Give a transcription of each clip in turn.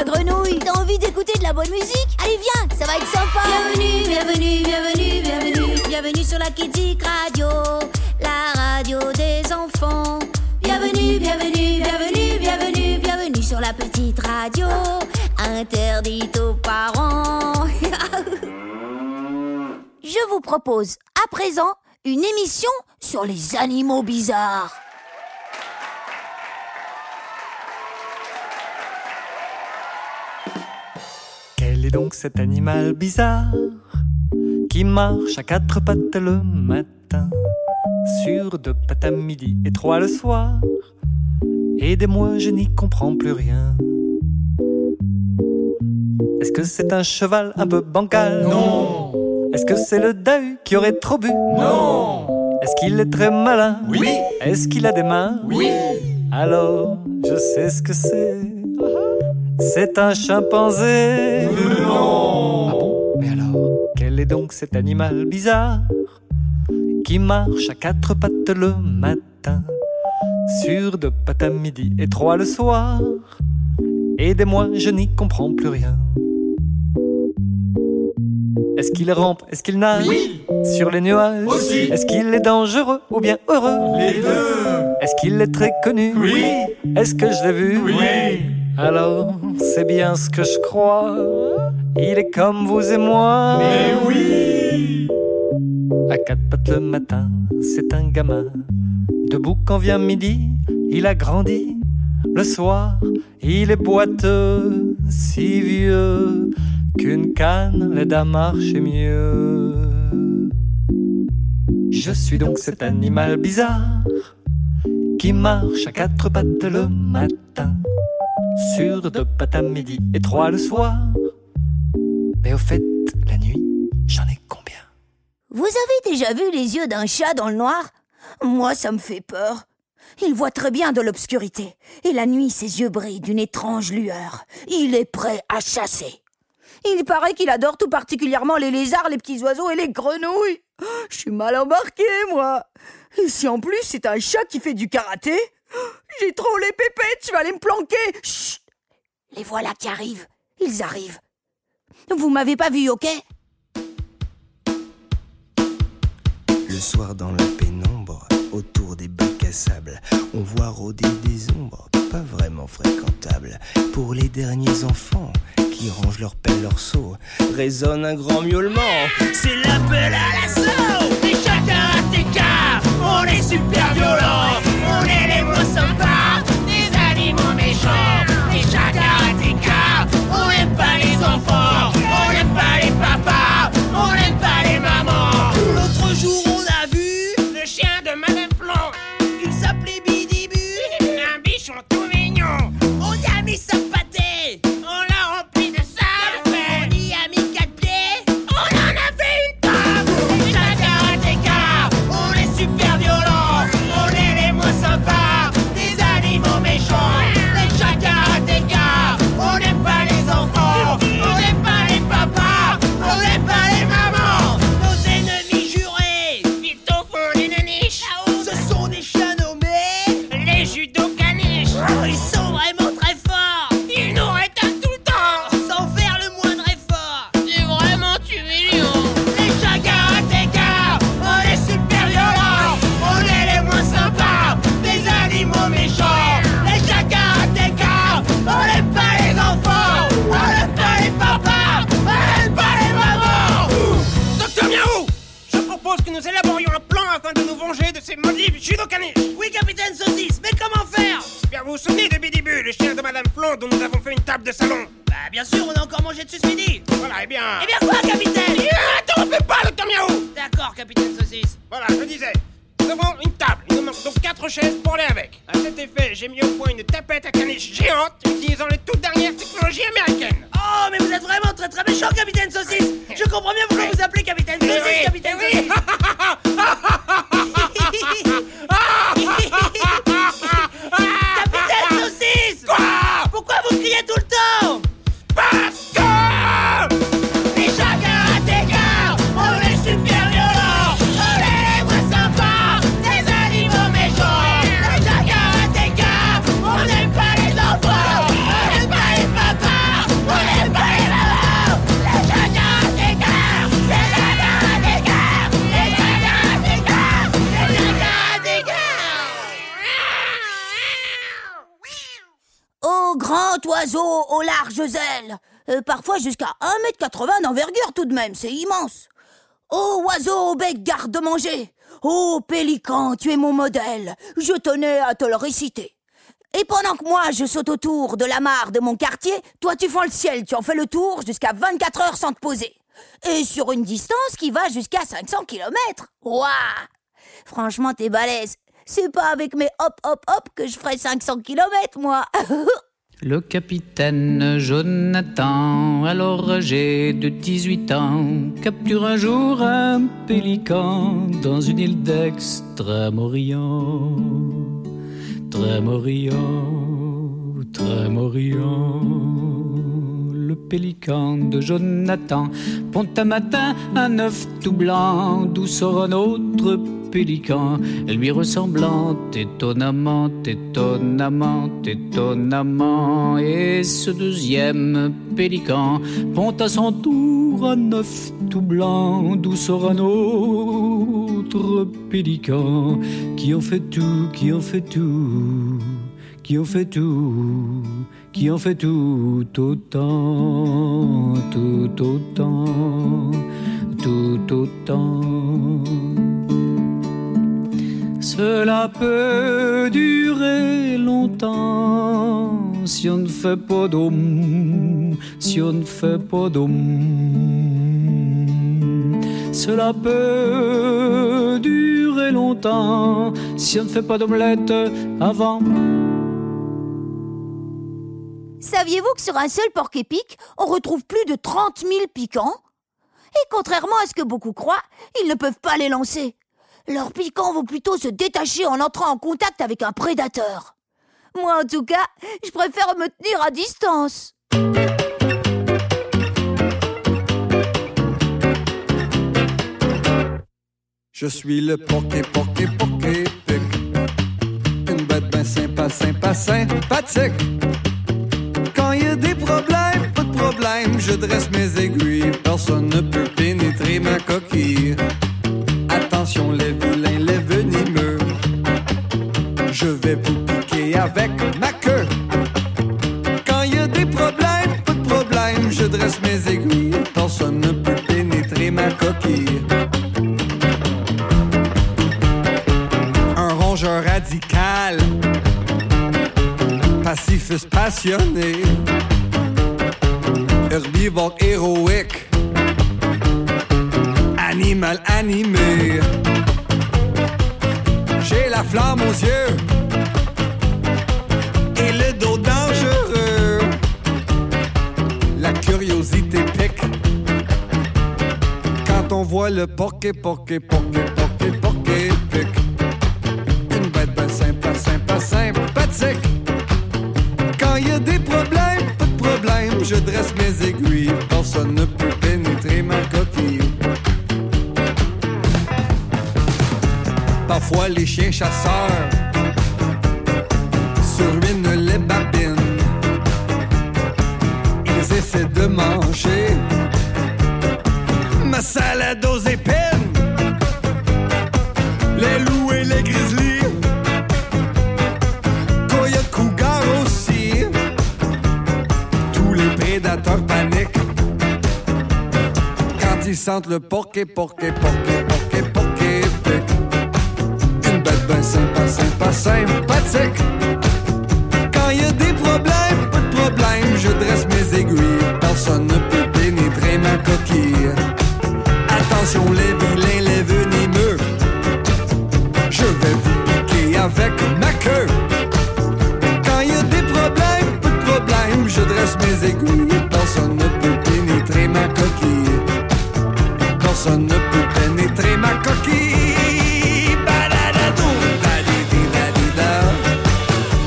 la grenouille. T'as envie d'écouter de la bonne musique? Allez, viens, ça va être sympa. Bienvenue, bienvenue, bienvenue, bienvenue. Bienvenue sur la Kidzik Radio, la radio des enfants. Bienvenue, bienvenue, bienvenue, bienvenue, bienvenue sur la petite radio interdite aux parents. Je vous propose à présent une émission sur les animaux bizarres. Quel est donc cet animal bizarre qui marche à quatre pattes le matin, sur deux pattes à midi et trois le soir? Aidez-moi, je n'y comprends plus rien. Est-ce que c'est un cheval un peu bancal? Non. Est-ce que c'est le dahu qui aurait trop bu? Non. Est-ce qu'il est très malin? Oui. Est-ce qu'il a des mains? Oui. Alors, je sais ce que c'est. C'est un chimpanzé. Non. Ah bon? Mais alors, quel est donc cet animal bizarre qui marche à quatre pattes le matin, sur deux pattes à midi et trois le soir? Aidez-moi, je n'y comprends plus rien. Est-ce qu'il rampe? Est-ce qu'il nage? Oui. Sur les nuages? Aussi. Est-ce qu'il est dangereux ou bien heureux? Les deux. Est-ce qu'il est très connu? Oui. Est-ce que je l'ai vu? Oui. Alors, c'est bien ce que je crois. Il est comme vous et moi. Mais oui. À quatre pattes le matin, c'est un gamin. Debout quand vient midi, il a grandi. Le soir, il est boiteux, si vieux qu'une canne l'aide à marcher mieux. Je suis donc cet animal bizarre qui marche à quatre pattes le matin, sur deux pattes à midi et trois le soir. Mais au fait, la nuit, j'en ai combien? Vous avez déjà vu les yeux d'un chat dans le noir? Moi, ça me fait peur. Il voit très bien de l'obscurité. Et la nuit, ses yeux brillent d'une étrange lueur. Il est prêt à chasser. Il paraît qu'il adore tout particulièrement les lézards, les petits oiseaux et les grenouilles. Je suis mal embarqué, moi. Et si en plus c'est un chat qui fait du karaté? J'ai trop les pépettes, je vais aller me planquer. Chut! Les voilà qui arrivent. Ils arrivent. Vous m'avez pas vu, ok? Le soir dans la pénombre, autour des bacs à sable, on voit rôder des ombres pas vraiment fréquentables. Pour les derniers enfants qui rangent leur pelle, leur seau, résonne un grand miaulement. C'est l'appel à l'assaut des karatékas. On est super violents, on est les mots sympas, des animaux méchants, des karatékas. On n'aime pas les enfants, on n'aime pas les papas, on n'aime pas les mamans. L'autre jour on a vu le chien de Madame Plon. Il s'appelait Bidibu, un bichon tout mignon. On y a mis sa pâtée, on l'a rempli de sable, on y a mis quatre pieds, on en a fait une table. On est un karatéka, on est super violents, on est les moins sympas, des animaux méchants. Les chats karatéka, on n'aime pas les enfants, on n'aime pas les papas, on n'aime pas les mamans. Nos ennemis jurés vivent au fond des naniches. Ce sont des chats nommés les judo caniches. Ils sont vraiment très forts, ils nous rétonnent tout le temps, sans faire le moindre effort. C'est vraiment humiliant. Les chats karatékas, on est super violents, on est les moins sympas, des animaux méchants. Les chats karatékas, on n'aime pas les enfants, on n'aime pas les papas, on n'aime pas les mamans. Docteur Miaou, je propose que nous élaborions un plan afin de nous venger de ces maudits judo caniches. Oui, capitaine Saucisse, mais comment faire? Bien, vous vous souvenez de Bidibu, le chien de Madame Flon dont nous avons fait une table de salon? Bah, bien sûr, on a encore mangé dessus ce midi. Voilà, eh bien... Eh bien quoi, capitaine? Interrompez pas, Docteur Miaou. D'accord, capitaine Saucisse. Voilà, je disais, nous avons une table, il nous manque donc 4 chaises pour aller avec. À cet effet, j'ai mis au point une tapette à caniche géante utilisant les toutes dernières technologies américaines. Oh, mais vous êtes vraiment très très méchant, capitaine Saucisse. Je comprends bien pourquoi vous appelez capitaine Saucisse, oui, capitaine oui. Saucisse. Capitaine Saucisse. Quoi? Pourquoi vous criez tout le temps? Parce que les chats karatékas, on est super violents, on est les moins sympas, des animaux méchants. Les chats karatékas, on n'aime pas les enfants, on n'aime pas les papas, grand oiseau aux larges ailes, parfois jusqu'à 1,80 m d'envergure tout de même, c'est immense. Ô oiseau au bec garde-manger, ô pélican, tu es mon modèle, je tenais à te le réciter. Et pendant que moi je saute autour de la mare de mon quartier, toi tu fends le ciel, tu en fais le tour jusqu'à 24 heures sans te poser. Et sur une distance qui va jusqu'à 500 km. Waouh! Franchement, t'es balèze. C'est pas avec mes hop-hop-hop que je ferai 500 km, moi. Le capitaine Jonathan, alors âgé de 18 ans, capture un jour un pélican dans une île d'Extrême-Orient. Trême-Orient, Trême-Orient. Le pélican de Jonathan pond un matin un œuf tout blanc, d'où sort un autre pélican, lui ressemblant étonnamment, étonnamment, étonnamment. Et ce deuxième pélican pond à son tour un œuf tout blanc, d'où sort un autre pélican, qui en fait tout, qui en fait tout, qui en fait tout, qui en fait tout autant, tout autant, tout autant. Cela peut durer longtemps si on ne fait pas d'homme, si on ne fait pas d'homme. Cela peut durer longtemps si on ne fait pas d'omelette avant. Saviez-vous que sur un seul porc-épic, on retrouve plus de 30 000 piquants ? Et contrairement à ce que beaucoup croient, ils ne peuvent pas les lancer. Leurs piquants vont plutôt se détacher en entrant en contact avec un prédateur. Moi, en tout cas, je préfère me tenir à distance. Je suis le porc-épic. Une bête bien sympa, sympa, sympathique. Quand il y a des problèmes, pas de problème, je dresse mes aiguilles. Personne ne peut pénétrer ma coquille. Attention les vilains, les venimeux. Je vais vous piquer avec ma queue. Quand il y a des problèmes, pas de problème, je dresse mes aiguilles. Personne ne peut pénétrer ma coquille. Un rongeur radical, pacifiste passionné, herbivore héroïque, animal animé. J'ai la flamme aux yeux et le dos dangereux. La curiosité pique quand on voit le porc-épic. Une bête ben sympa, sympa, sympathique. Il y a des problèmes, pas de problème, je dresse mes aiguilles. Personne ne peut pénétrer ma coquille. Parfois les chiens chasseurs se ruinent les babines. Ils essaient de manger ma salade aux épines. Les loups et les grizzlies, coyotes, cougars aussi. Prédateurs paniquent quand ils sentent le porc-épic. Une bête ben sympa, sympa, sympathique. Quand il y a des problèmes, pas de problème, je dresse mes aiguilles. Personne ne peut pénétrer ma coquille. Attention les vilains, les venimeux. Je vais vous piquer avec ma queue. Quand il y a des problèmes, pas de problème, je dresse mes aiguilles. Personne ne peut pénétrer ma coquille. Personne ne peut pénétrer ma coquille. Baladadou, badididadida.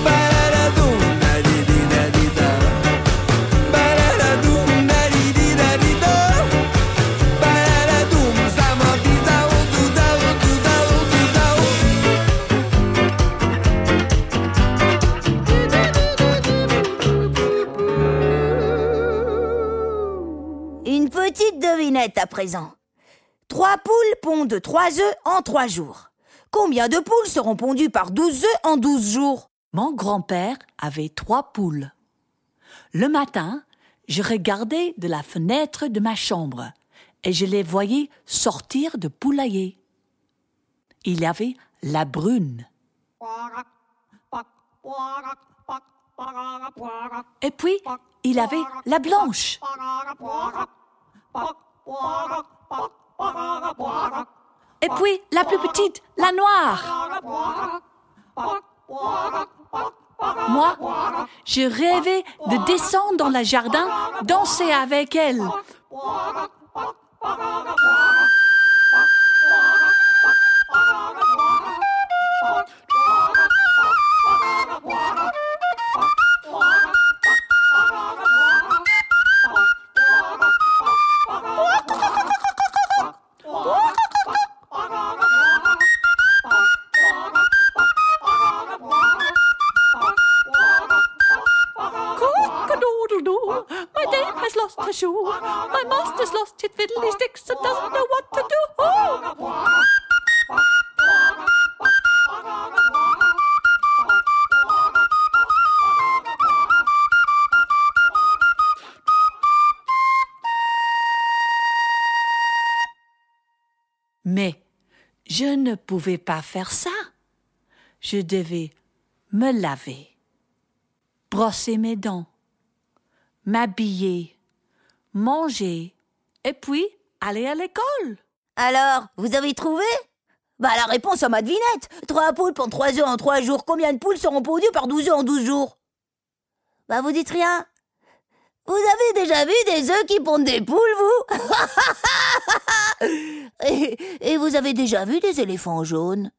Baladadou, badididadida. Baladadou, badididadida. Baladadou, zamandida, odouda, odouda, Petite devinette à présent. 3 poules pondent 3 œufs en 3 jours. Combien de poules seront pondues par 12 œufs en 12 jours ? Mon grand-père avait 3 poules. Le matin, je regardais de la fenêtre de ma chambre et je les voyais sortir de poulailler. Il y avait la brune. Et puis, il y avait la blanche. Et puis, la plus petite, la noire. Moi, je rêvais de descendre dans le jardin, danser avec elle. My dame has lost her shoe. My master's lost his fiddly sticks and doesn't know what to do. Oh! Mais je ne pouvais pas faire ça. Je devais me laver, brosser mes dents, m'habiller, manger et puis aller à l'école. Alors, vous avez trouvé ? Bah la réponse à ma devinette. 3 poules en 3 œufs en 3 jours. Combien de poules seront pondues par 12 œufs en 12 jours ? Bah vous dites rien. Vous avez déjà vu des œufs qui pondent des poules, vous ? et vous avez déjà vu des éléphants jaunes ?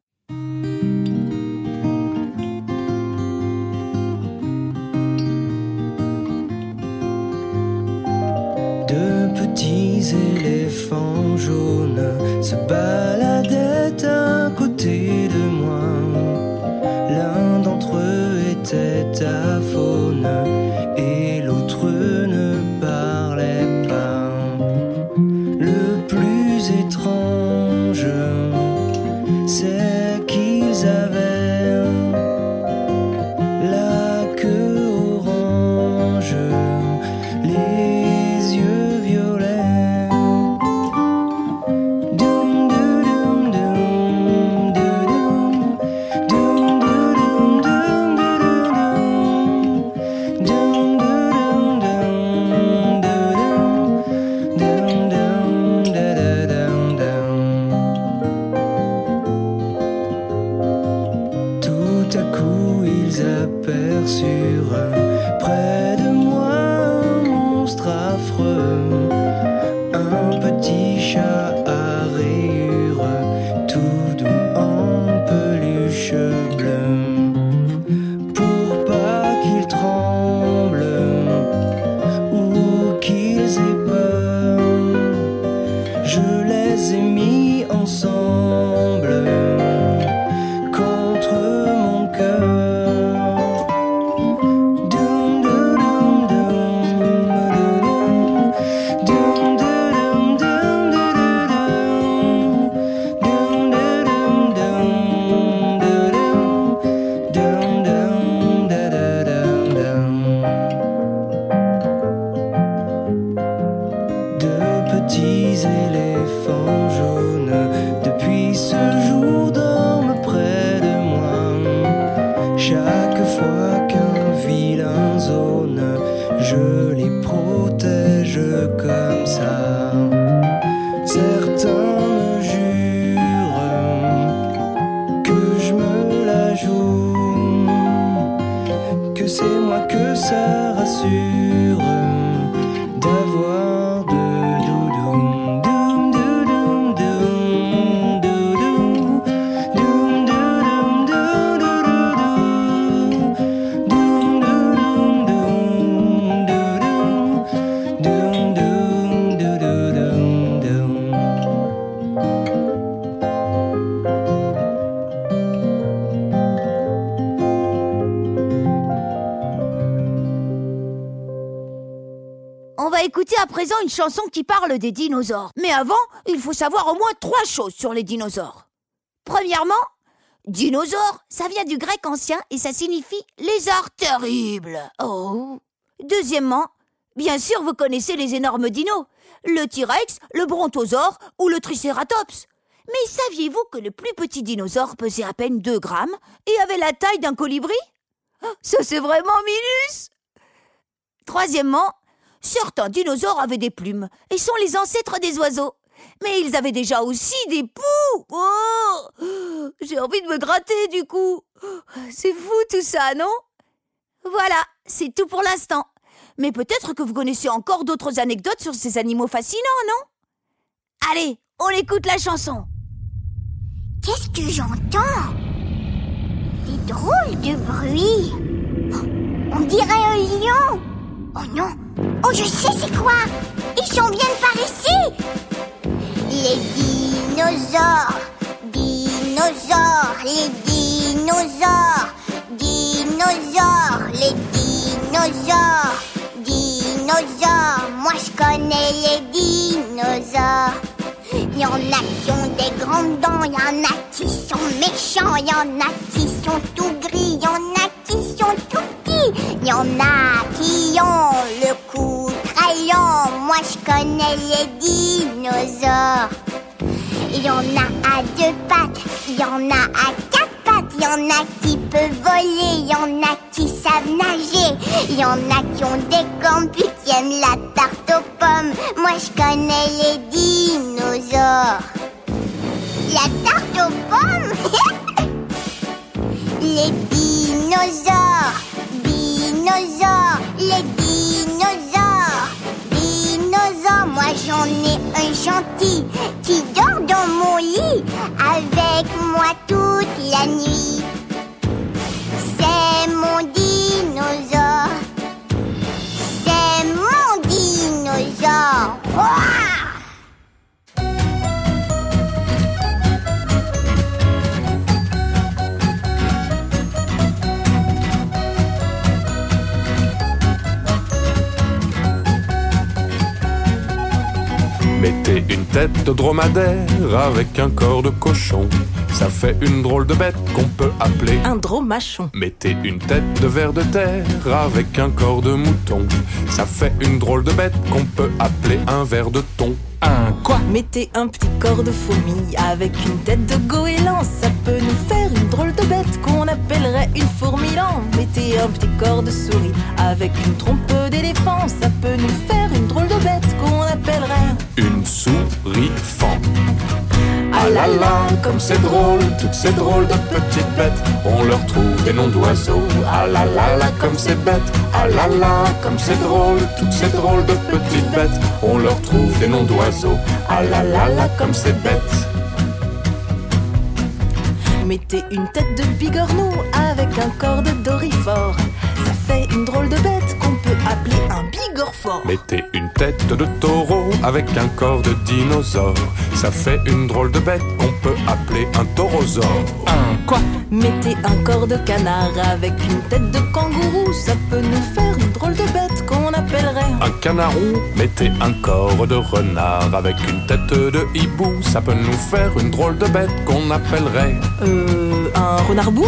Petits éléphants jaunes se baladaient à côté de moi. L'un d'entre eux était à faune et l'autre ne parlait pas. Le plus étrange, c'est qu'ils avaient la queue orange, les yeux près de moi, un monstre affreux, un petit chat à rayures, tout doux en peluche bleue. Pour pas qu'ils tremblent ou qu'ils aient peur, je les ai mis ensemble contre mon cœur. Je les protège comme ça. Certains me jurent que je me la joue, que c'est moi que ça rassure d'avoir. Écoutez à présent une chanson qui parle des dinosaures. Mais avant, il faut savoir au moins 3 choses sur les dinosaures. Premièrement, dinosaure, ça vient du grec ancien et ça signifie lézard terrible. Oh. Deuxièmement, bien sûr, vous connaissez les énormes dinos, le T-Rex, le Brontosaure ou le Triceratops. Mais saviez-vous que le plus petit dinosaure pesait à peine 2 grammes et avait la taille d'un colibri ? Ça, c'est vraiment minus ! Troisièmement, certains dinosaures avaient des plumes et sont les ancêtres des oiseaux. Mais ils avaient déjà aussi des poux. Oh ! J'ai envie de me gratter, du coup. C'est fou tout ça, non ? Voilà, c'est tout pour l'instant. Mais peut-être que vous connaissez encore d'autres anecdotes sur ces animaux fascinants, non ? Allez, on écoute la chanson. Qu'est-ce que j'entends ? Des drôles de bruits. On dirait un lion. Oh non, oh je sais c'est quoi. Ils s'en viennent par ici. Les dinosaures, dinosaures, les dinosaures, dinosaures, les dinosaures, dinosaures. Moi je connais les dinosaures. Il y en a qui ont des grandes dents, il y en a qui sont méchants, il y en a qui sont tout gris, il y en a qui sont tout petits, il y en a qui ont le cou très long. Moi je connais les dinosaures. Il y en a à 2 pattes, il y en a à 4 pattes, il y en a qui peuvent voler, il y en a qui savent nager, il y en a qui ont des cornes puis qui aiment la tarte aux pommes. Moi je connais les dinosaures. La tarte aux pommes. Les dinosaures, dinosaures, les dinosaures, dinosaures. Moi j'en ai un gentil qui dort dans mon lit avec moi toute la nuit. C'est mon dinosaure, c'est mon dinosaure. Ouah! Mettez une tête de dromadaire avec un corps de cochon. Ça fait une drôle de bête qu'on peut appeler un dromachon. Mettez une tête de ver de terre avec un corps de mouton. Ça fait une drôle de bête qu'on peut appeler un ver de thon. Un quoi ? Mettez un petit corps de fourmi avec une tête de goéland. Ça peut nous faire une drôle de bête qu'on appellerait une fourmilan. Mettez un petit corps de souris avec une trompe d'éléphant. Ça peut nous faire une drôle de bête qu'on appellerait une sourifant. Ah là là, comme c'est drôle, toutes ces drôles de petites bêtes. On leur trouve des noms d'oiseaux. Ah là là là, comme c'est bête. Ah là là, comme c'est drôle, toutes ces drôles de petites bêtes. On leur trouve des noms d'oiseaux. Ah là là là, comme c'est bête. Mettez une tête de bigorneau avec un corps de dorifort. Ça fait une drôle de bête qu'on peut appeler un bigorfort. Mettez une tête de taureau avec un corps de dinosaure. Ça fait une drôle de bête qu'on peut appeler un taurosaure. Un quoi ? Mettez un corps de canard avec une tête de kangourou. Ça peut nous faire une drôle de bête qu'on appellerait un canarou. Mettez un corps de renard avec une tête de hibou. Ça peut nous faire une drôle de bête qu'on appellerait un renard-bou.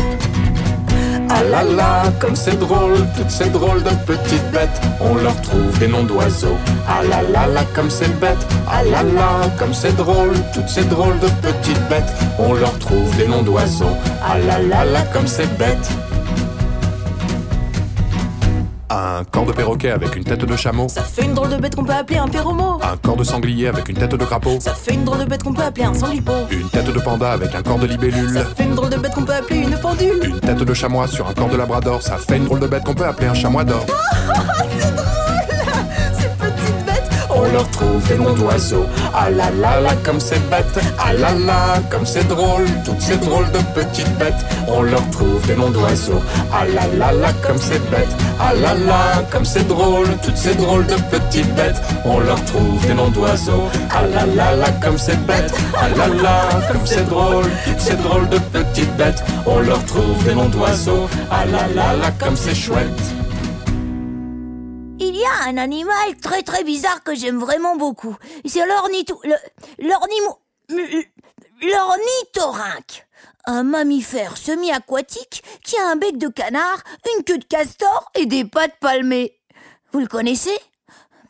Ah là là, comme c'est drôle, toutes ces drôles de petites bêtes. On leur trouve des noms d'oiseaux. Ah là là là, comme c'est bête. Ah là là, comme c'est drôle, toutes ces drôles de petites bêtes. On leur trouve des noms d'oiseaux. Ah là là là, comme c'est bête. Un corps de perroquet avec une tête de chameau. Ça fait une drôle de bête qu'on peut appeler un perromo. Un corps de sanglier avec une tête de crapaud. Ça fait une drôle de bête qu'on peut appeler un sanglipo. Une tête de panda avec un corps de libellule. Ça fait une drôle de bête qu'on peut appeler une pendule. Une tête de chamois sur un corps de labrador. Ça fait une drôle de bête qu'on peut appeler un chamois d'or. C'est drôle, ces petites bêtes. On leur trouve des noms d'oiseaux. Ah là là là, comme c'est bête. Ah là là, comme c'est drôle, toutes ces drôles de petites bêtes. On leur trouve des noms d'oiseaux. Ah là là là, comme c'est bête. Ah là là, comme c'est drôle, toutes ces drôles de petites bêtes. On leur trouve des noms d'oiseaux. Ah là là là, comme c'est bête. Ah là là, comme c'est drôle, toutes ces drôles de petites bêtes. On leur trouve des noms d'oiseaux. Ah là là là, comme c'est chouette. Il y a un animal très très bizarre que j'aime vraiment beaucoup. C'est l'ornithorynque. Un mammifère semi-aquatique qui a un bec de canard, une queue de castor et des pattes palmées. Vous le connaissez ?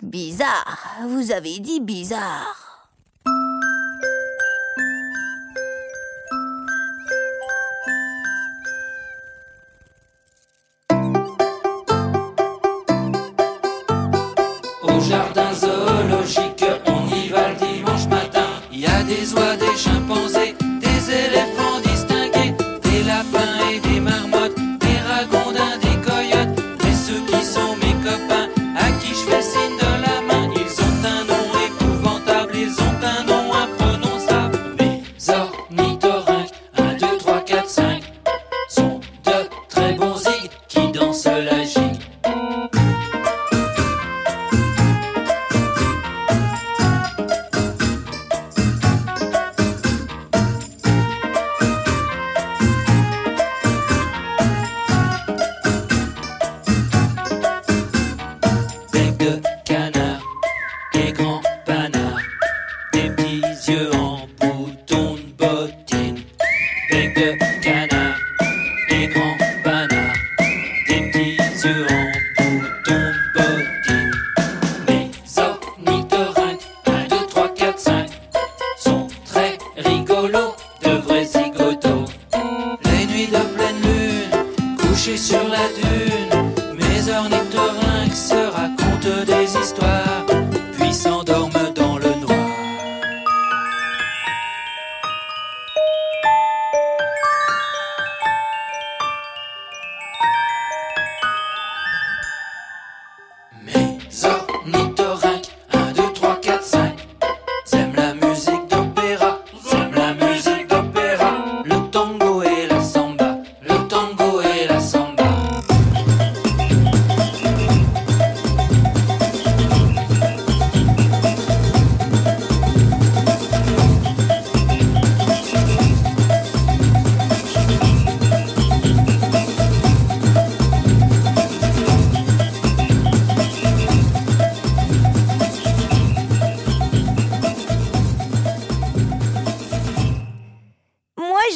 Bizarre, vous avez dit bizarre. Au jardin zoologique, on y va le dimanche matin. Il y a des oies, des chimpanzés, des éléphants distingués, des lapins et des marmottes, des ragondins, des coyotes, et ceux qui sont mes copains, à qui je fais signe de la main. Ils ont un nom épouvantable, ils ont un nom imprononçable. Les ornithorynques, 1, 2, 3, 4, 5, sont de très bons zigs qui dansent la gigue.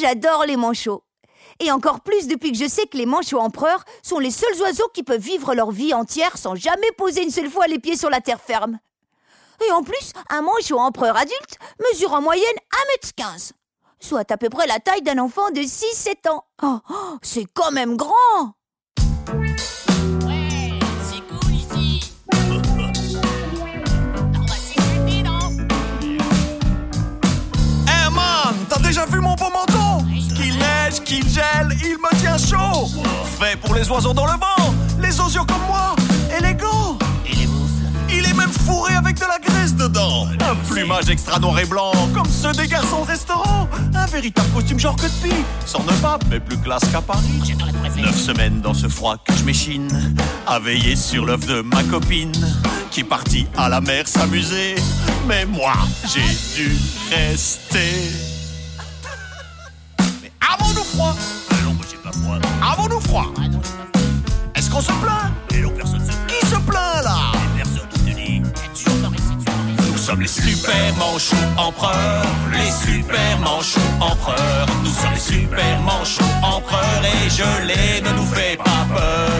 J'adore les manchots. Et encore plus depuis que je sais que les manchots empereurs sont les seuls oiseaux qui peuvent vivre leur vie entière sans jamais poser une seule fois les pieds sur la terre ferme. Et en plus, un manchot empereur adulte mesure en moyenne 1m15, soit à peu près la taille d'un enfant de 6-7 ans. Oh, c'est quand même grand! T'as déjà vu mon beau menton ? Qu'il neige, qu'il gèle, il me tient chaud. Fait pour les oiseaux dans le vent, les osiers comme moi, élégant. Il est même fourré avec de la graisse dedans. Un plumage extra noir et blanc, comme ceux des garçons restaurants. Un véritable costume genre queue de pie, sans ne pas, mais plus classe qu'à Paris. 9 semaines dans ce froid que je m'échine, à veiller sur l'œuf de ma copine, qui est partie à la mer s'amuser. Mais moi, j'ai dû rester. Avons-nous froid ? Non, moi j'ai pas froid. Avons-nous froid ? Ah, non, j'ai pas froid. Est-ce qu'on se plaint ? Et non, personne se plaint. Qui se plaint là ? Et personne ne te dit. Nous sommes les super manchots empereurs. Les super manchots empereurs. Nous sommes les super manchots empereurs. Et je les ne nous fais pas peur.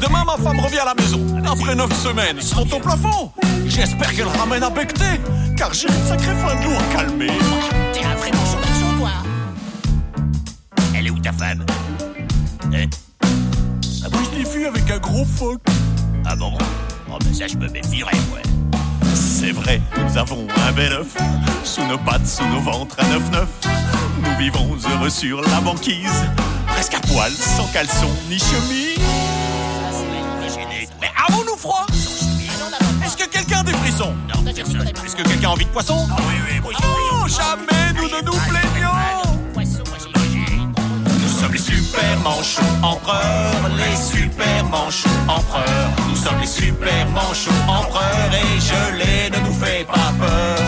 Demain, ma femme revient à la maison. Après 9 semaines, sont au plafond. J'espère qu'elle ramène un bec thé, car j'ai une sacrée faim de l'eau à calmer. T'es un vrai manchot manchot, toi. Elle est où ta femme ? Ah moi je l'ai vue avec un gros phoque. Ah bon ? Oh ben ça je me méfierais, ouais. C'est vrai, nous avons un bel œuf. Sous nos pattes, sous nos ventres, à 9-9. Nous vivons heureux sur la banquise, presque à poil, sans caleçon ni chemise. Mais avons-nous froid ? Est-ce que quelqu'un a des frissons ? Non, personne. Est-ce que quelqu'un a envie de poisson ? Ah oui. Oh, jamais nous ne nous plaignons. Nous sommes les super manchots empereurs, les super manchots empereurs. Nous sommes les super manchots empereurs et je les ne nous fais pas peur.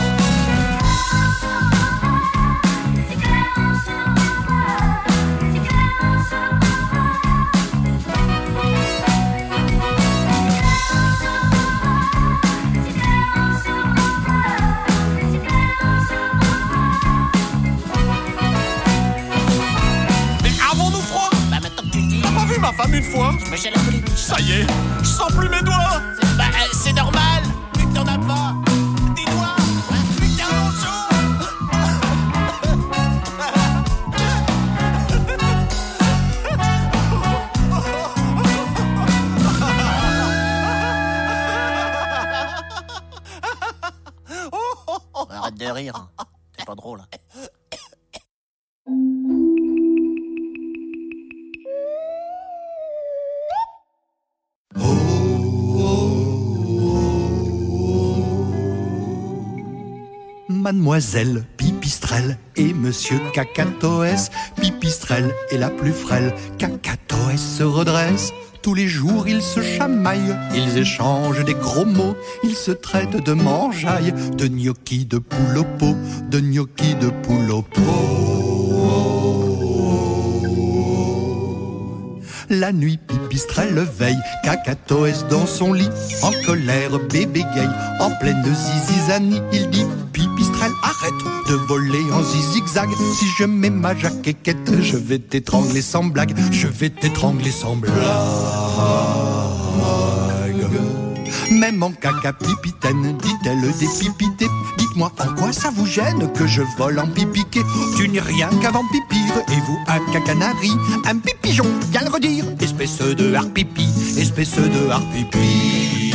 Ma femme une fois, ça y est, je sens plus mes doigts. Arrête de rire, c'est pas drôle. Mademoiselle Pipistrelle et Monsieur Cacatoès, Pipistrelle est la plus frêle, Cacatoès se redresse. Tous les jours ils se chamaillent, ils échangent des gros mots, ils se traitent de mangeaille, de gnocchi de poule au pot, de gnocchi de poule au pot. La nuit Pipistrelle veille, Cacatoès dans son lit, en colère bébégaye, en pleine zizizanie, il dit: Pipistrelle, arrête de voler en zigzag. Si je mets ma jaquette, je vais t'étrangler sans blague. Je vais t'étrangler sans blague. Même en caca pipitaine, dit-elle des pipités. Dites-moi en quoi ça vous gêne que je vole en pipiquet. Tu n'es rien qu'avant pipire, et vous un cacanari, un pipigeon, viens le redire. Espèce de harpipi, espèce de harpipi.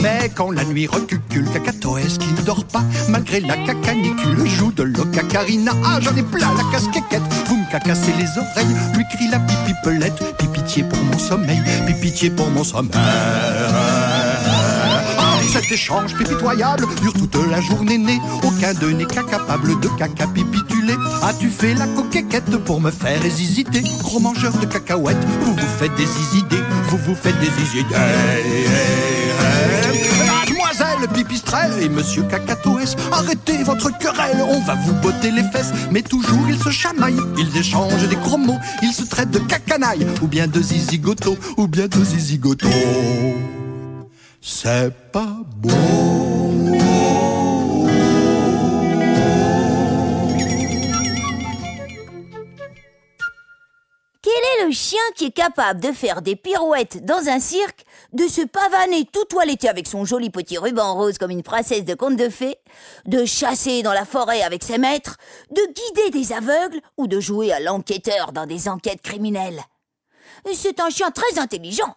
Mais quand la nuit recucule, Cacatoès qui ne dort pas, malgré la cacanicule, joue de l'ocacarina. Ah, j'en ai plein la casse-quéquette, vous me cacassez les oreilles, lui crie la pipipelette. Pipitié pour mon sommeil, pipitié pour mon sommeil. Ah, cet échange pipitoyable dure toute la journée née, aucun d'eux n'est capable de caca pipituler. As-tu fait la coquéquette pour me faire hésiter? Gros mangeur de cacahuètes, vous vous faites des zizidés, vous vous faites des zizidés. Mademoiselle Pipistrelle et Monsieur Cacatoès, arrêtez votre querelle, on va vous botter les fesses. Mais toujours ils se chamaillent, ils échangent des gros mots, ils se traitent de cacanaille, ou bien de zizigoto, ou bien de zizigoto. C'est pas beau. Quel est le chien qui est capable de faire des pirouettes dans un cirque, de se pavaner tout toiletté avec son joli petit ruban rose comme une princesse de conte de fées, de chasser dans la forêt avec ses maîtres, de guider des aveugles ou de jouer à l'enquêteur dans des enquêtes criminelles? C'est un chien très intelligent.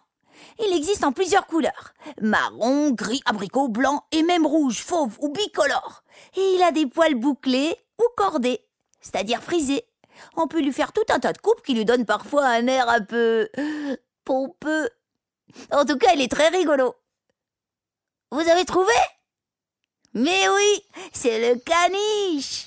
Il existe en plusieurs couleurs, marron, gris, abricot, blanc et même rouge, fauve ou bicolore. Et il a des poils bouclés ou cordés, c'est-à-dire frisés. On peut lui faire tout un tas de coupes qui lui donnent parfois un air un peu pompeux. En tout cas, il est très rigolo. Vous avez trouvé ? Mais oui, c'est le caniche.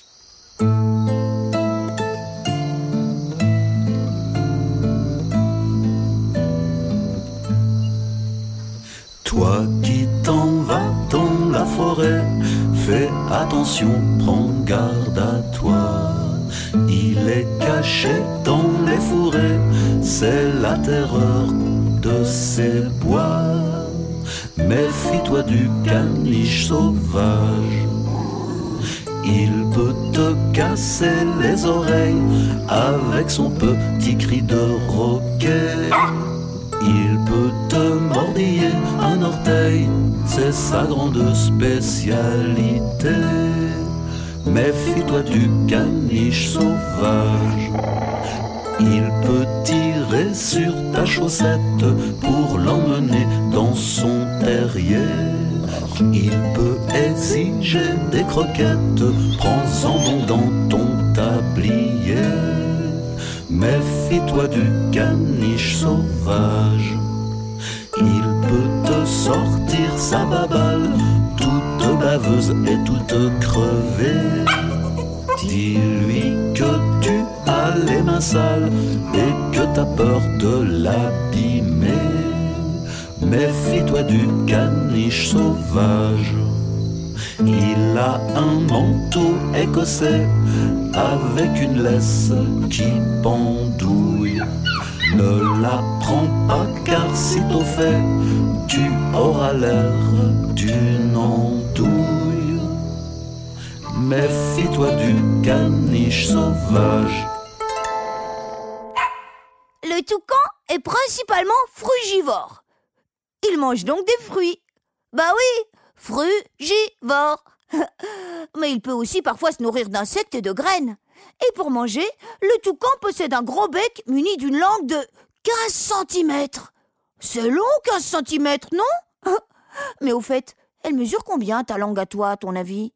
Toi qui t'en vas dans la forêt, fais attention, prends garde à toi. Il est caché dans les fourrés, c'est la terreur de ces bois. Méfie-toi du caniche sauvage, il peut te casser les oreilles avec son petit cri de roquet. Il peut te mordiller un orteil, c'est sa grande spécialité. Méfie-toi du caniche sauvage, il peut tirer sur ta chaussette pour l'emmener dans son terrier. Il peut exiger des croquettes, prends-en donc dans ton tablier. Méfie-toi du caniche sauvage, il peut te sortir sa babale, toute baveuse et toute crevée. Dis-lui que tu as les mains sales et que t'as peur de l'abîmer. Méfie-toi du caniche sauvage, il a un manteau écossais avec une laisse qui pendouille. Ne la prends pas car si t'en fais, tu auras l'air d'une andouille. Méfie-toi du caniche sauvage. Le toucan est principalement frugivore. Il mange donc des fruits. Bah oui, frugivore. Mais il peut aussi parfois se nourrir d'insectes et de graines. Et pour manger, le toucan possède un gros bec muni d'une langue de 15 cm. C'est long, 15 cm, non ? Mais au fait, Elle mesure combien, ta langue à toi, à ton avis ?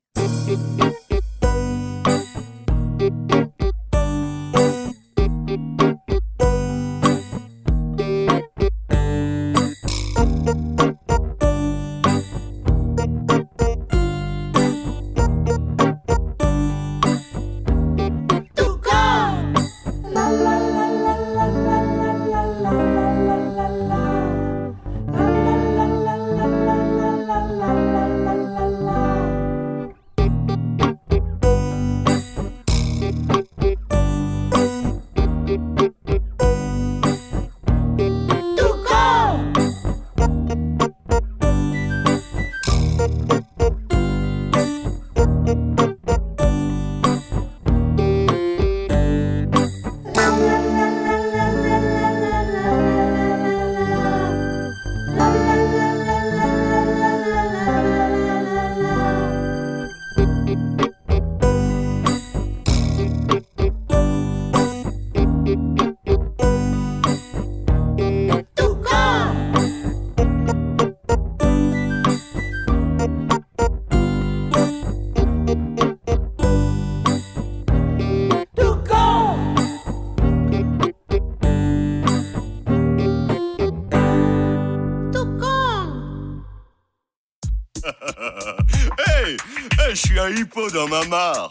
Je suis un hippo dans ma mare.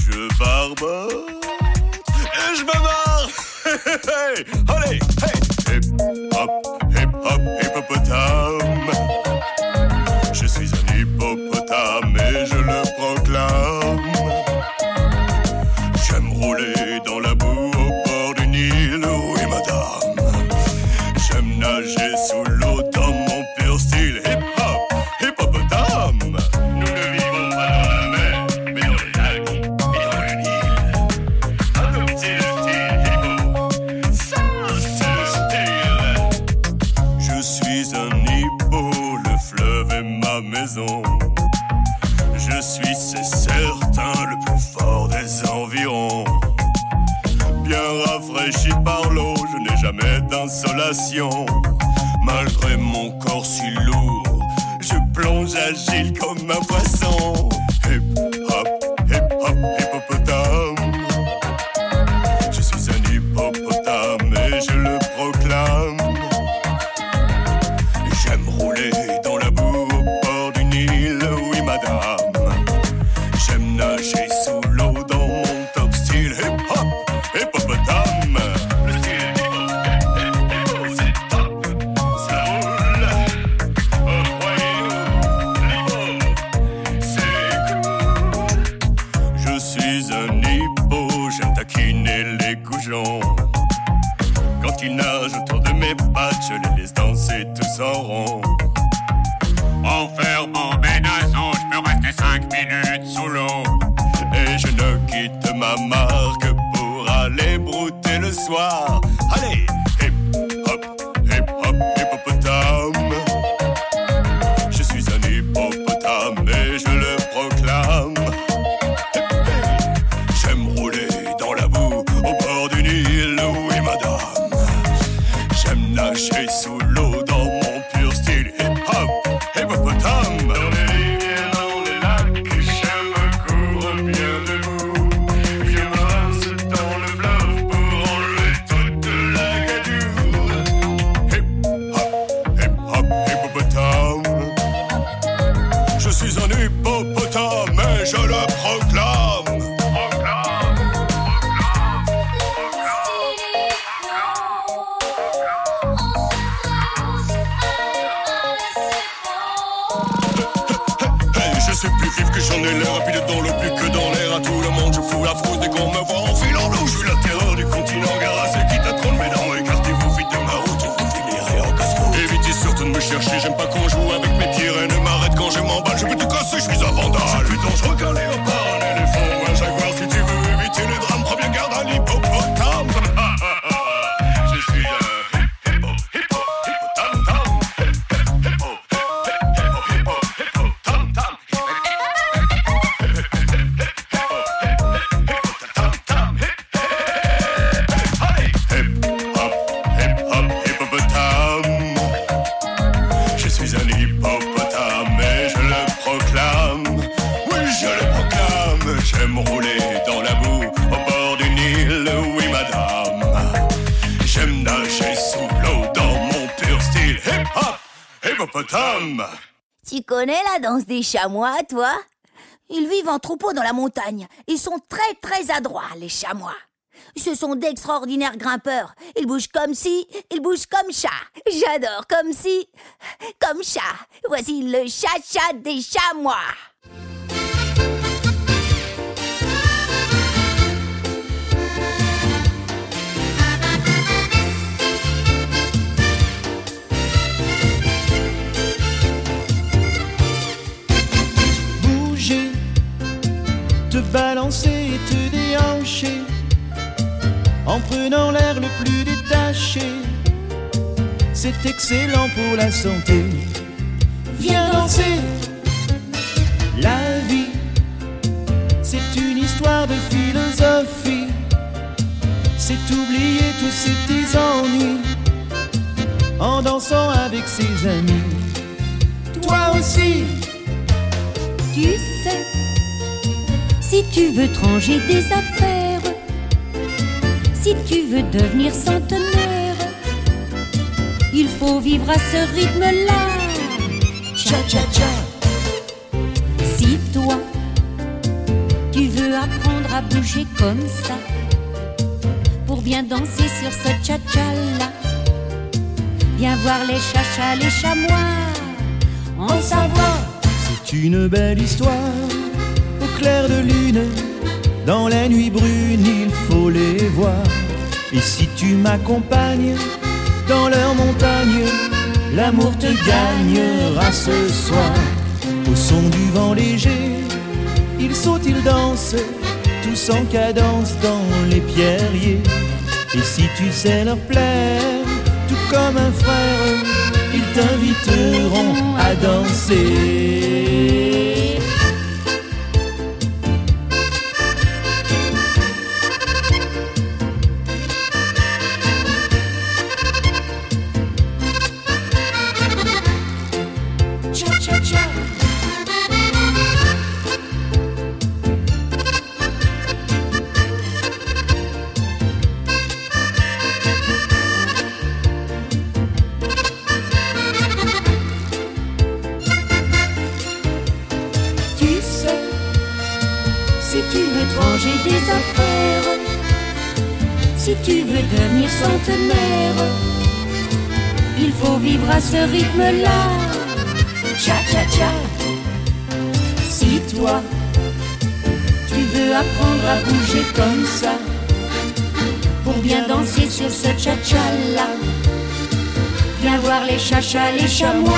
Je barbote et je m'amarre. Allez, hey, hip hop, hippopotame. Je suis un hippopotame et je le proclame. J'aime rouler dans la boue au bord du Nil, oui madame. J'aime nager sous l'eau dans mon pur style. Hip hop, hippopotame. Je suis, c'est certain, le plus fort des environs. Bien rafraîchi par l'eau, je n'ai jamais d'insolation. Malgré mon corps si lourd, je plonge agile comme un poisson. Hip hop, hip hop, hippopotame. Je suis un hippopotame et je le proclame. J'aime rouler dans la boue. J'aime nager sous l'eau dans mon top style hip hop, hippopotame. Le style hip hop, c'est top, ça roule. Croyez-nous, l'hippo, c'est cool. Je suis un hippo, j'aime taquiner les goujons. Quand ils nagent autour de mes pattes, je les laisse danser tous en rond. Enfermant mes naseaux, je peux rester 5 minutes sous l'eau. Et je ne quitte ma mare que pour aller brouter le soir. Allez, hip hop, hippopotame. Je suis un hippopotame et je le proclame. J'aime rouler dans la boue au bord du Nil, oui madame. J'aime nager sous l'eau dans mon pur style hip hop. Hippopotame. Dans les rivières, dans les lacs, les chiens me courent bien debout. Je brasse dans le fleuve pour enlever toute la gadoue. Hip hop, hippopotame. Je suis un hippopotame et je le proclame. J'en ai l'air rapide dans l'eau, plus que dans l'air. À tout le monde je fous la fraude dès qu'on me voit en fil en l'eau. Je suis la terreur du continent, gare à ceux qui t'attendent. Mesdames, écartez-vous vite de ma route, vous finirez en casse-croûte. Évitez surtout de me chercher, j'aime pas qu'on joue avec mes pieds. Rien ne m'arrête quand je m'emballe, je peux tout casser, je suis un vandale. Je suis plus dangereux qu'un léopard, un éléphant ou un jaguar. Si tu veux éviter les drames, prends bien garde à l'hippopotame. Je suis tom. Tu connais la danse des chamois, toi? Ils vivent en troupeau dans la montagne. Ils sont très très adroits, les chamois. Ce sont d'extraordinaires grimpeurs. Ils bougent comme ci, ils bougent comme chat. J'adore, comme ci, comme chat. Voici le chat-chat des chamois. Bouger, te balancer et te déhancher, en prenant l'air le plus détaché, c'est excellent pour la santé. Viens danser, la vie, c'est une histoire de philosophie, c'est oublier tous ses petits ennuis, en dansant avec ses amis. Toi aussi, tu sais, si tu veux trancher des affaires, si tu veux devenir centenaire, il faut vivre à ce rythme-là. Cha-cha-cha. Si toi, tu veux apprendre à bouger comme ça, pour bien danser sur ce cha-cha-là, viens voir les chachas, les chamois, en savoir. C'est une belle histoire, au clair de lune, dans la nuit brune, il faut les voir. Et si tu m'accompagnes dans leurs montagnes, l'amour te gagnera ce soir. Au son du vent léger, ils sautent, ils dansent, tous en cadence dans les pierriers. Et si tu sais leur plaire, tout comme un frère, ils t'inviteront à danser. Il faut vivre à ce rythme-là. Cha-cha-cha. Si toi, tu veux apprendre à bouger comme ça, pour bien danser sur ce cha-cha-là, viens voir les chachas, les chamois.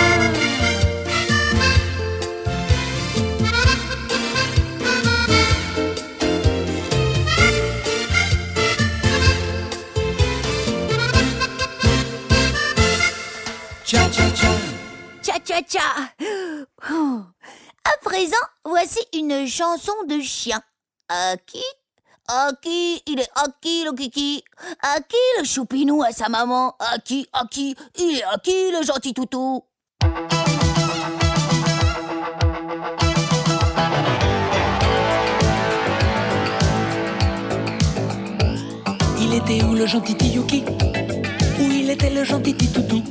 Oh. À présent, voici une chanson de chien. Aki, Aki, il est Aki le kiki, Aki le choupinou à sa maman, Aki, Aki, il est Aki le gentil toutou. Il était où le gentil Tiyuki? Où il était le gentil Titoutou?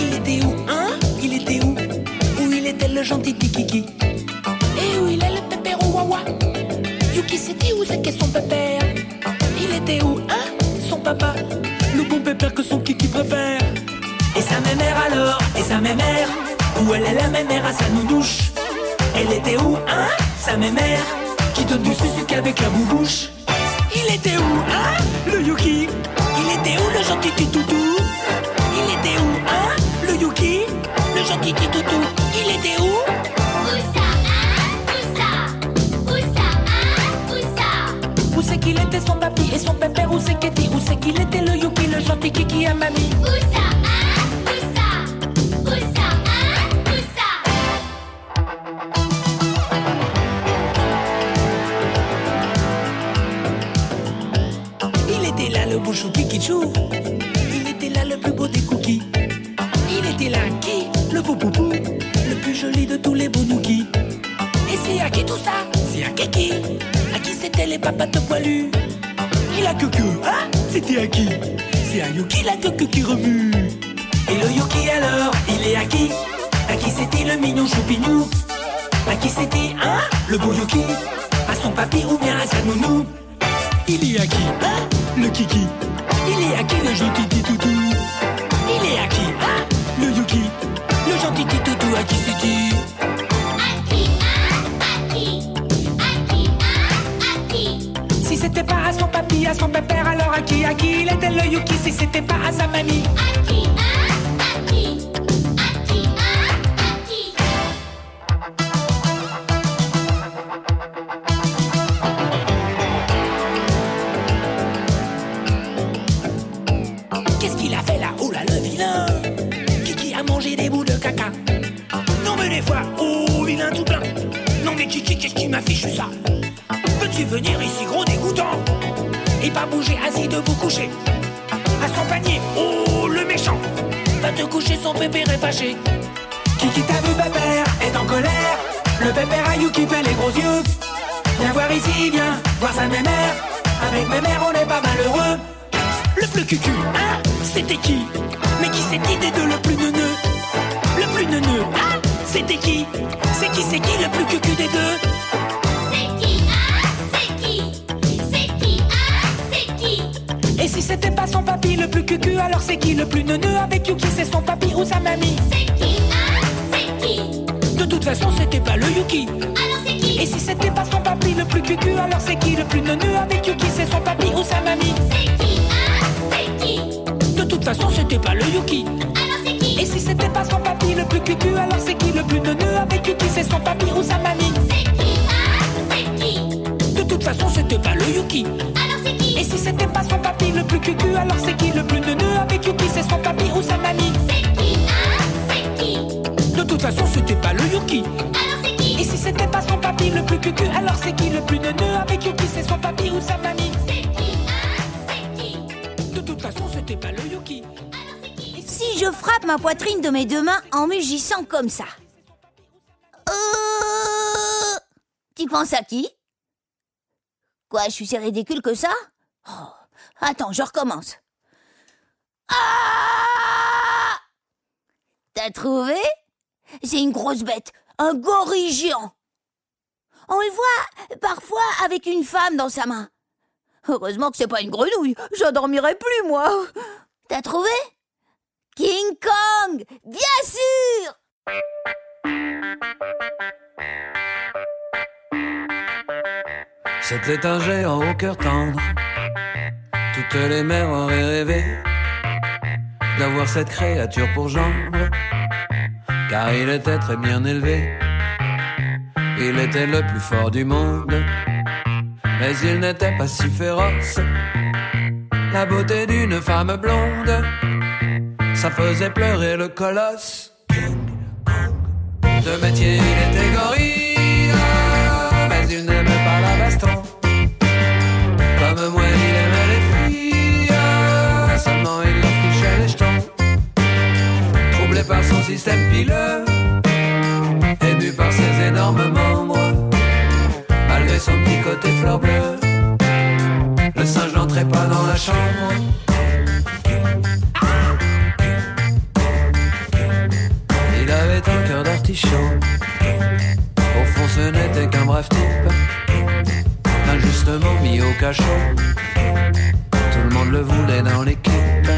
Il était où, hein? Il était où? Où il était le gentil Tikiki? Et où il est le pépère Ouawa? Yuki s'est dit où c'est qu'est son pépère? Il était où, hein? Son papa, le bon pépère que son Kiki préfère. Et sa mémère alors? Et sa mémère? Où elle est la mémère à sa nounouche? Elle était où, hein? Sa mémère qui donne du suzuki avec la boubouche. Il était où, hein? Le Yuki? Il était où le gentil Titoutou? Il était où, hein? Le Yuki? Le gentil Titoutou, il était où? Où ça, hein? Où ça? Où ça, hein? Où ça? Où c'est qu'il était son papy et son pépère? Où c'est qu'était? Où c'est qu'il était le Yuki, le gentil Kiki à mamie? Où ça, hein? Où ça? Où ça, hein? Où ça? Il était là le bouchou Kikichou. Il était là le plus beau des cookies. Il était là qui? Le poupoupou, le plus joli de tous les bonoukis. Et c'est à qui tout ça? C'est à Kiki. À qui c'était les papates poilues? Il a que, hein? C'était à qui? C'est à Yuki la que qui remue. Et le Yuki alors, il est à qui? c'était le minou choupinou? À qui c'était, hein? Le bouillou-qui? À son papy ou bien à sa nounou? Il est à qui, hein? Le kiki? Il est à qui le gentil titoutou? Il est à qui, hein? Le yuki? Le gentil titoutou, à qui c'était? C'était pas à son papy, à son pépère, alors à qui il était le yuki? Si c'était pas à sa mamie, à qui, à qui, à qui? Qu'est-ce qu'il a fait là? Oh là le vilain! Kiki a mangé des bouts de caca. Non mais des fois, oh vilain tout plein. Non mais Kiki, qu'est-ce qui m'a fichu ça? Veux-tu venir ici gros dégoûtant? Et pas bouger, assis debout couché. À son panier, oh le méchant! Va te coucher, son pépère est fâché. Kiki t'a vu pépère, est en colère. Le pépère a Yuki fait les gros yeux. Viens voir ici, viens voir sa mémère. Avec mémère on n'est pas malheureux. Le plus cucu, hein, c'était qui? Mais qui c'est qui des deux le plus neuneux? Le plus neuneux, hein, c'était qui? C'est qui le plus cucu des deux? Et si c'était pas son papy le plus cucu, alors c'est qui le plus neuneux? Avec Yuki, c'est son papy ou sa mamie? C'est qui, hein? C'est qui? De toute façon, c'était pas le Yuki. Alors c'est qui? Et si c'était pas son papy le plus cucu, alors c'est qui le plus neuneux? Avec Yuki, c'est son papy ou sa mamie? C'est qui, hein? C'est qui? De toute façon, c'était pas le Yuki. Alors c'est qui? Et si c'était pas son papy le plus cucu, alors c'est qui le plus neuneux? Avec Yuki, c'est son papy ou sa mamie? C'est qui, hein? C'est qui? De toute façon, c'était pas le Yuki. Et si c'était pas son papy le plus cucu, alors c'est qui le plus neuneux? Avec Yuki, c'est son papy ou sa mamie? C'est qui, hein? C'est qui? De toute façon, c'était pas le Yuki. Alors c'est qui? Et si c'était pas son papy le plus cucu, alors c'est qui le plus neuneux? Avec Yuki, c'est son papy ou sa mamie? C'est qui, hein? C'est qui? De toute façon, c'était pas le Yuki. Si je frappe ma poitrine de mes deux mains en mugissant comme ça. Tu penses à qui? Quoi, je suis si ridicule que ça? Oh, attends, je recommence. Ah! T'as trouvé? C'est une grosse bête, un gorille géant. On le voit parfois avec une femme dans sa main. Heureusement que c'est pas une grenouille, j'endormirai plus, moi. T'as trouvé? King Kong, bien sûr! C'était un géant au cœur tendre. Toutes les mères auraient rêvé d'avoir cette créature pour gendre, car il était très bien élevé. Il était le plus fort du monde, mais il n'était pas si féroce. La beauté d'une femme blonde, ça faisait pleurer le colosse. De métier, il était gorille, mais il n'aimait pas la baston. Comme moi, il aimait les filles, seulement il leur fichait les jetons. Troublé par son système pileux, ému par ses énormes membres, malgré son petit côté fleur bleue, le singe n'entrait pas dans la chambre. Il avait un cœur d'artichaut, au fond ce n'était qu'un brave type, injustement mis au cachot. Tout le monde le voulait dans l'équipe,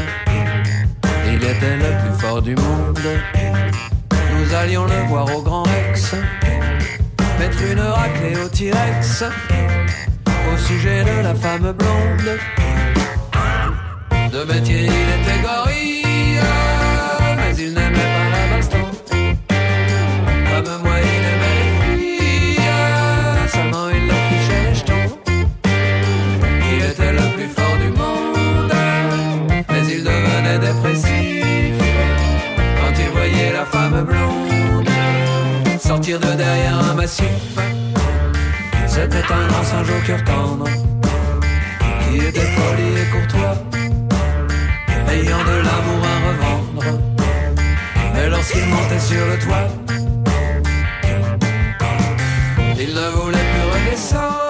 il était le plus fort du monde. Nous allions le voir au Grand Rex, mettre une raclée au T-Rex, au sujet de la femme blonde. De métier il était gorille, mais il n'aimait pas la baston. Comme moi il aimait les filles, seulement il leur fichait les jetons. Le plus fort du monde, mais il devenait dépressif quand il voyait la femme blonde sortir de derrière un massif. C'était un grand singe au cœur tendre, qui était poli et courtois, ayant de l'amour à revendre. Mais lorsqu'il montait sur le toit, il ne voulait plus redescendre.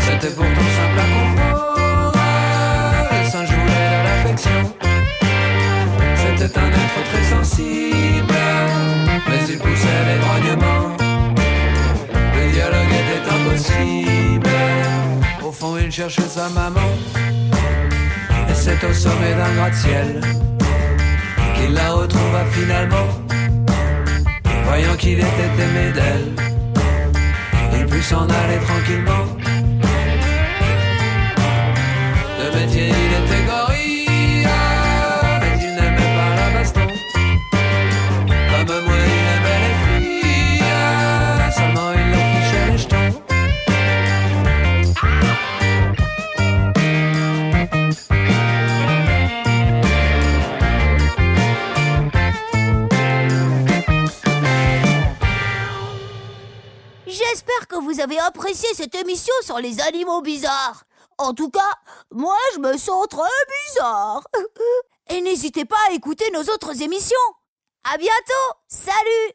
C'était pourtant simple à comprendre, le singe voulait de l'affection. C'est possible, mais il poussait l'éloignement. Le dialogue était impossible. Au fond, il cherchait sa maman. Et c'est au sommet d'un gratte-ciel qu'il la retrouva finalement. Voyant qu'il était aimé d'elle, il put s'en aller tranquillement. De métier, il était gorille, mais il n'aimait pas la baston. Comme moi, il aimait les filles, seulement il leur fichait les jetons. J'espère que vous avez apprécié cette émission sur les animaux bizarres. En tout cas, moi je me sens très bizarre. Et n'hésitez pas à écouter nos autres émissions. À bientôt, salut!